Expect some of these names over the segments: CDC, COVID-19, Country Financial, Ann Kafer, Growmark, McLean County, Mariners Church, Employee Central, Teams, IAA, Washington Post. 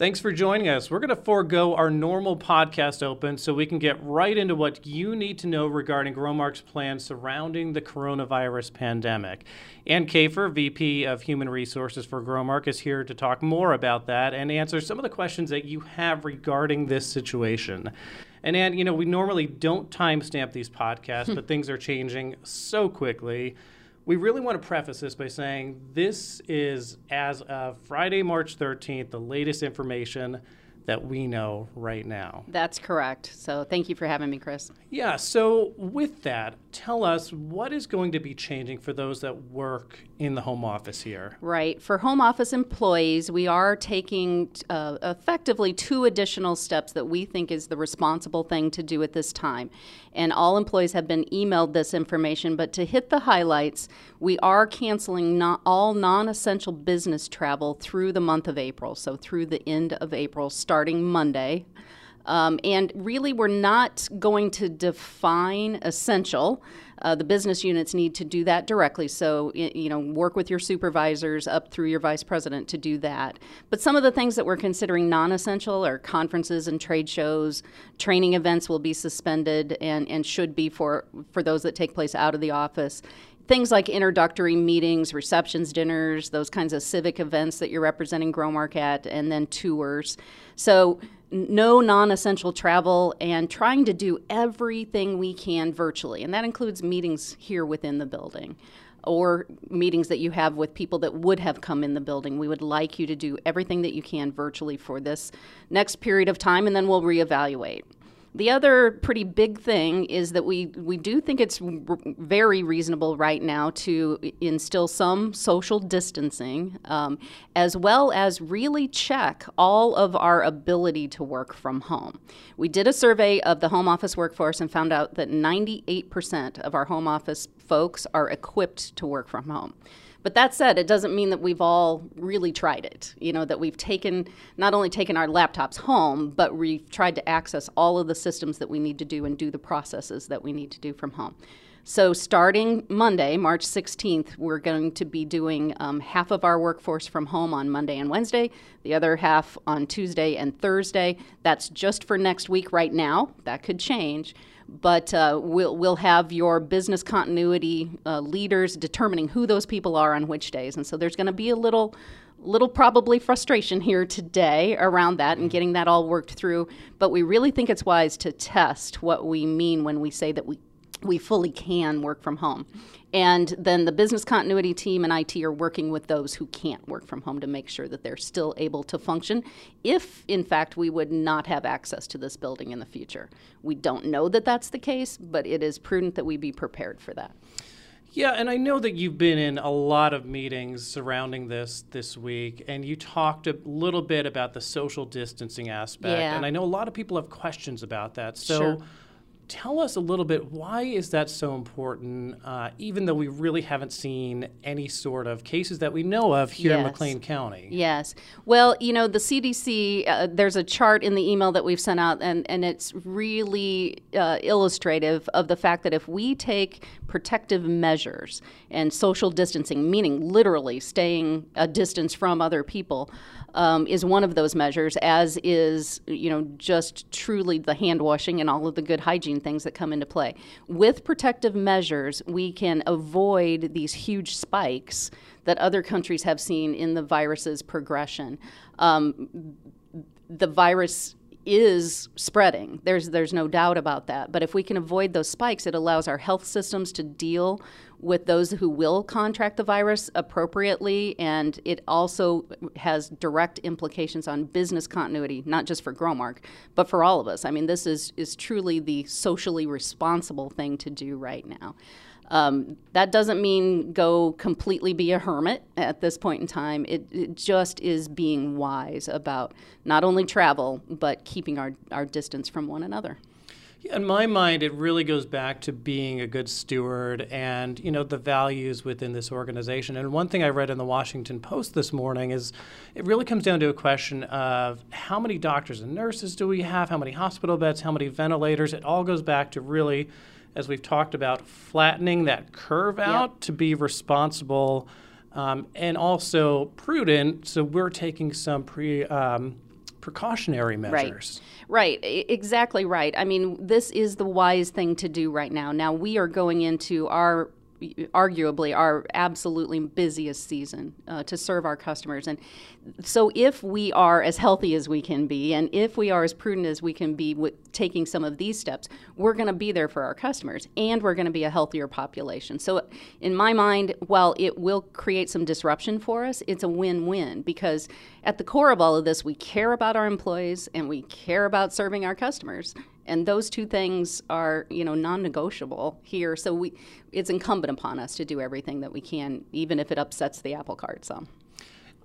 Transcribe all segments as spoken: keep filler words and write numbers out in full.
Thanks for joining us. We're going to forego our normal podcast open so we can get right into what you need to know regarding Growmark's plans surrounding the coronavirus pandemic. Ann Kafer, V P of Human Resources for Growmark, is here to talk more about that and answer some of the questions that you have regarding this situation. And Ann, you know, we normally don't timestamp these podcasts, but things are changing so quickly. We really want to preface this by saying this is, as of Friday, March thirteenth, the latest information that we know right now. That's correct. So thank you for having me, Chris. Yeah. So with that, tell us what is going to be changing for those that work in the home office here. Right. For home office employees, we are taking uh, effectively two additional steps that we think is the responsible thing to do at this time. And all employees have been emailed this information. But to hit the highlights, we are canceling not all non-essential business travel through the month of April. So through the end of April, starting Monday. Um, and really, we're not going to define essential. Uh, the business units need to do that directly. So, you know, work with your supervisors up through your vice president to do that. But some of the things that we're considering non-essential are conferences and trade shows. Training events will be suspended and, and should be for, for those that take place out of the office. Things like introductory meetings, receptions, dinners, those kinds of civic events that you're representing Growmark at, and then tours. So no non-essential travel, and trying to do everything we can virtually. And that includes meetings here within the building or meetings that you have with people that would have come in the building. We would like you to do everything that you can virtually for this next period of time, and then we'll reevaluate. The other pretty big thing is that we, we do think it's r- very reasonable right now to instill some social distancing, um, as well as really check all of our ability to work from home. We did a survey of the home office workforce and found out that ninety-eight percent of our home office folks are equipped to work from home. But that said, it doesn't mean that we've all really tried it, you know, that we've taken, not only taken our laptops home, but we've tried to access all of the systems that we need to do and do the processes that we need to do from home. So starting Monday, March sixteenth, we're going to be doing um, half of our workforce from home on Monday and Wednesday, the other half on Tuesday and Thursday. That's just for next week right now. That could change. But uh, we'll, we'll have your business continuity uh, leaders determining who those people are on which days. And so there's going to be a little, little probably frustration here today around that and getting that all worked through. But we really think it's wise to test what we mean when we say that we we fully can work from home. And then the business continuity team and I T are working with those who can't work from home to make sure that they're still able to function if, in fact, we would not have access to this building in the future. We don't know that that's the case, but it is prudent that we be prepared for that. Yeah, and I know that you've been in a lot of meetings surrounding this this week, and you talked a little bit about the social distancing aspect. Yeah. And I know a lot of people have questions about that. So. Sure. Tell us a little bit, why is that so important, uh, even though we really haven't seen any sort of cases that we know of here yes. in McLean County? Yes. Well, you know, the C D C, uh, there's a chart in the email that we've sent out, and, and it's really uh, illustrative of the fact that if we take protective measures and social distancing, meaning literally staying a distance from other people, um, is one of those measures, as is, you know, just truly the hand washing and all of the good hygiene things that come into play. With protective measures, we can avoid these huge spikes that other countries have seen in the virus's progression. Um, the virus is spreading. There's there's no doubt about that. But if we can avoid those spikes, it allows our health systems to deal with those who will contract the virus appropriately, and it also has direct implications on business continuity, not just for Growmark, but for all of us. I mean, this is, is truly the socially responsible thing to do right now. Um, that doesn't mean go completely be a hermit at this point in time. It, it just is being wise about not only travel, but keeping our, our distance from one another. Yeah, in my mind, it really goes back to being a good steward and, you know, the values within this organization. And one thing I read in the Washington Post this morning is it really comes down to a question of how many doctors and nurses do we have, how many hospital beds, how many ventilators. It all goes back to really, as we've talked about, flattening that curve out yep. to be responsible um, and also prudent. So we're taking some pre um, precautionary measures. Right, right, exactly right. I mean, this is the wise thing to do right now. Now, we are going into our arguably our absolutely busiest season uh, to serve our customers. And so if we are as healthy as we can be, and if we are as prudent as we can be with taking some of these steps, we're going to be there for our customers, and we're going to be a healthier population. So in my mind, while it will create some disruption for us, it's a win-win, because at the core of all of this, we care about our employees and we care about serving our customers. And those two things are, you know, non-negotiable here. So we, it's incumbent upon us to do everything that we can, even if it upsets the apple cart some.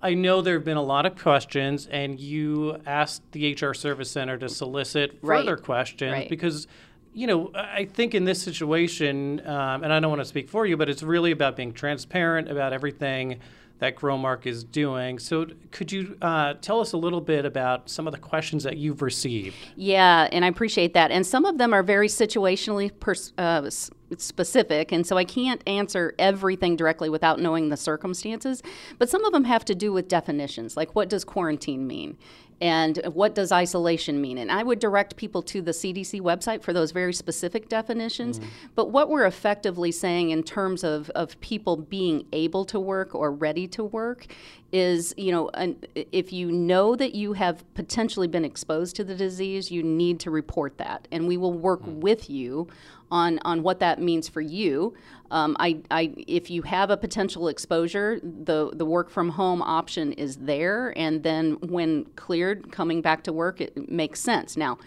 I know there have been a lot of questions, and you asked the H R Service Center to solicit further right. questions right. because, you know, I think in this situation, um, and I don't want to speak for you, but it's really about being transparent about everything that Growmark is doing. So could you uh, tell us a little bit about some of the questions that you've received? Yeah, and I appreciate that. And some of them are very situationally pers- uh, specific, and so I can't answer everything directly without knowing the circumstances. But some of them have to do with definitions, like what does quarantine mean? And what does isolation mean? And I would direct people to the C D C website for those very specific definitions. Mm-hmm. But what we're effectively saying in terms of, of people being able to work or ready to work is, you know, an, if you know that you have potentially been exposed to the disease, you need to report that. And we will work mm-hmm. with you on, on what that means for you. Um, I, I, if you have a potential exposure, the, the work from home option is there. And then when cleared, coming back to work, it makes sense. Now,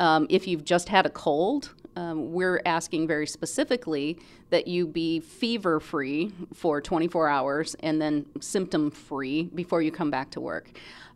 um, if you've just had a cold, um, we're asking very specifically that you be fever-free for twenty-four hours and then symptom-free before you come back to work.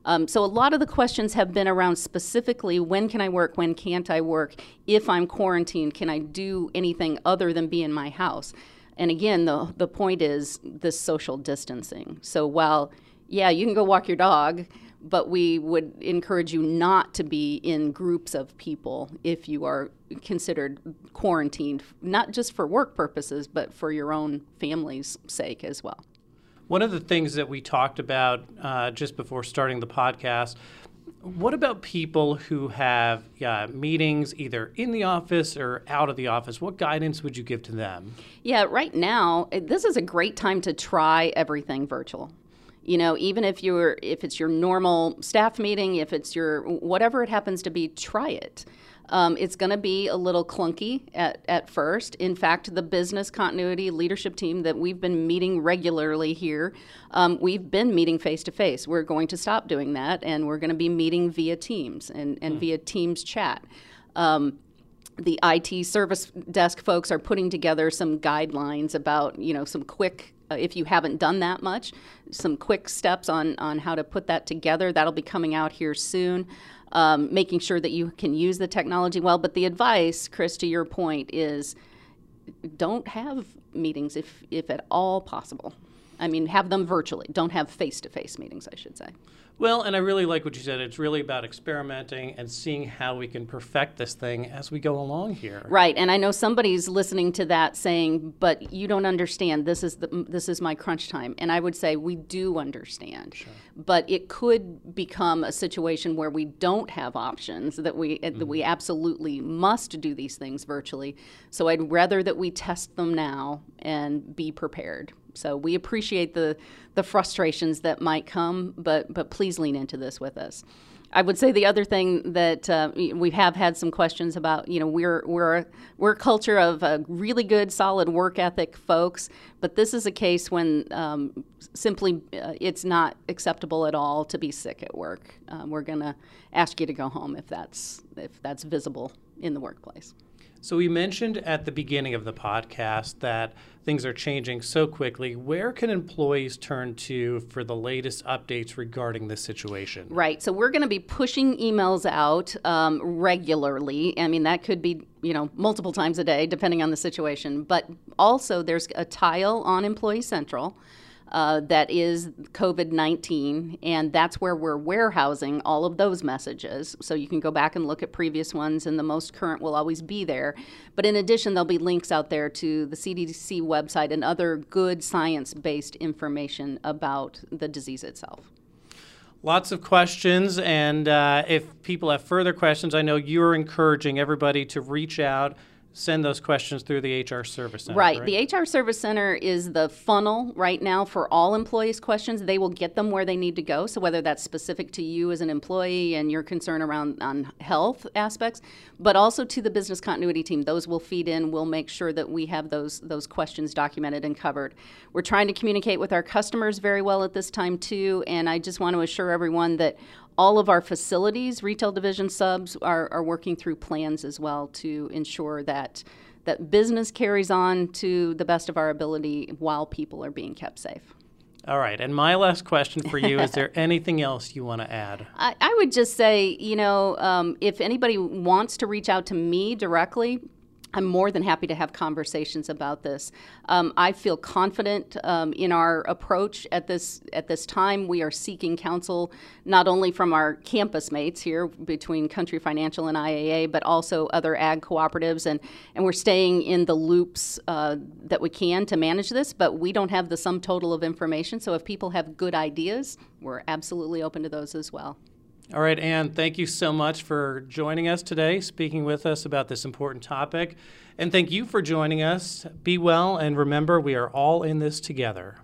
Um, so a lot of the questions have been around specifically, when can I work, when can't I work? If I'm quarantined, can I do anything other than be in my house? And again, the, the point is this social distancing. So while, yeah, you can go walk your dog, but we would encourage you not to be in groups of people if you are considered quarantined, not just for work purposes, but for your own family's sake as well. One of the things that we talked about uh, just before starting the podcast, what about people who have uh, meetings either in the office or out of the office? What guidance would you give to them? Yeah, right now, this is a great time to try everything virtual. You know, even if you're, if it's your normal staff meeting, if it's your, whatever it happens to be, try it. Um, it's going to be a little clunky at, at first. In fact, the business continuity leadership team that we've been meeting regularly here, um, we've been meeting face-to-face. We're going to stop doing that, and we're going to be meeting via Teams and, and mm. via Teams chat. Um, the I T service desk folks are putting together some guidelines about, you know, some quick, uh, if you haven't done that much, some quick steps on, on how to put that together. That'll be coming out here soon. Um, making sure that you can use the technology well. But the advice, Chris, to your point, is don't have meetings if, if at all possible. I mean, have them virtually. Don't have face-to-face meetings, I should say. Well, and I really like what you said. It's really about experimenting and seeing how we can perfect this thing as we go along here. Right, and I know somebody's listening to that saying, but you don't understand. This is the, this is my crunch time. And I would say we do understand. Sure. But it could become a situation where we don't have options, that we, mm-hmm. that we absolutely must do these things virtually. So I'd rather that we test them now and be prepared. So we appreciate the, the frustrations that might come, but but please lean into this with us. I would say the other thing that uh, we have had some questions about, you know, we're we're we're a culture of uh, really good, solid work ethic folks, but this is a case when um, simply uh, it's not acceptable at all to be sick at work. Um, we're going to ask you to go home if that's if that's visible in the workplace. So we mentioned at the beginning of the podcast that things are changing so quickly. Where can employees turn to for the latest updates regarding this situation? Right. So we're going to be pushing emails out um, regularly. I mean, that could be, you know, multiple times a day, depending on the situation. But also there's a tile on Employee Central uh, that is COVID nineteen, and that's where we're warehousing all of those messages. So you can go back and look at previous ones, and the most current will always be there. But in addition, there'll be links out there to the C D C website and other good science-based information about the disease itself. Lots of questions, and uh, if people have further questions, I know you're encouraging everybody to reach out, send those questions through the H R Service Center. Right. right. The H R Service Center is the funnel right now for all employees' questions. They will get them where they need to go, so whether that's specific to you as an employee and your concern around on health aspects, but also to the business continuity team. Those will feed in. We'll make sure that we have those, those questions documented and covered. We're trying to communicate with our customers very well at this time, too, and I just want to assure everyone that all of our facilities, retail division subs, are, are working through plans as well to ensure that that business carries on to the best of our ability while people are being kept safe. All right. And my last question for you, is there anything else you want to add? I, I would just say, you know, um, if anybody wants to reach out to me directly, I'm more than happy to have conversations about this. Um, I feel confident um, in our approach at this at this time. We are seeking counsel not only from our campus mates here between Country Financial and I A A, but also other ag cooperatives, and, and we're staying in the loops uh, that we can to manage this, but we don't have the sum total of information. So if people have good ideas, we're absolutely open to those as well. All right, Ann, thank you so much for joining us today, speaking with us about this important topic. And thank you for joining us. Be well, and remember, we are all in this together.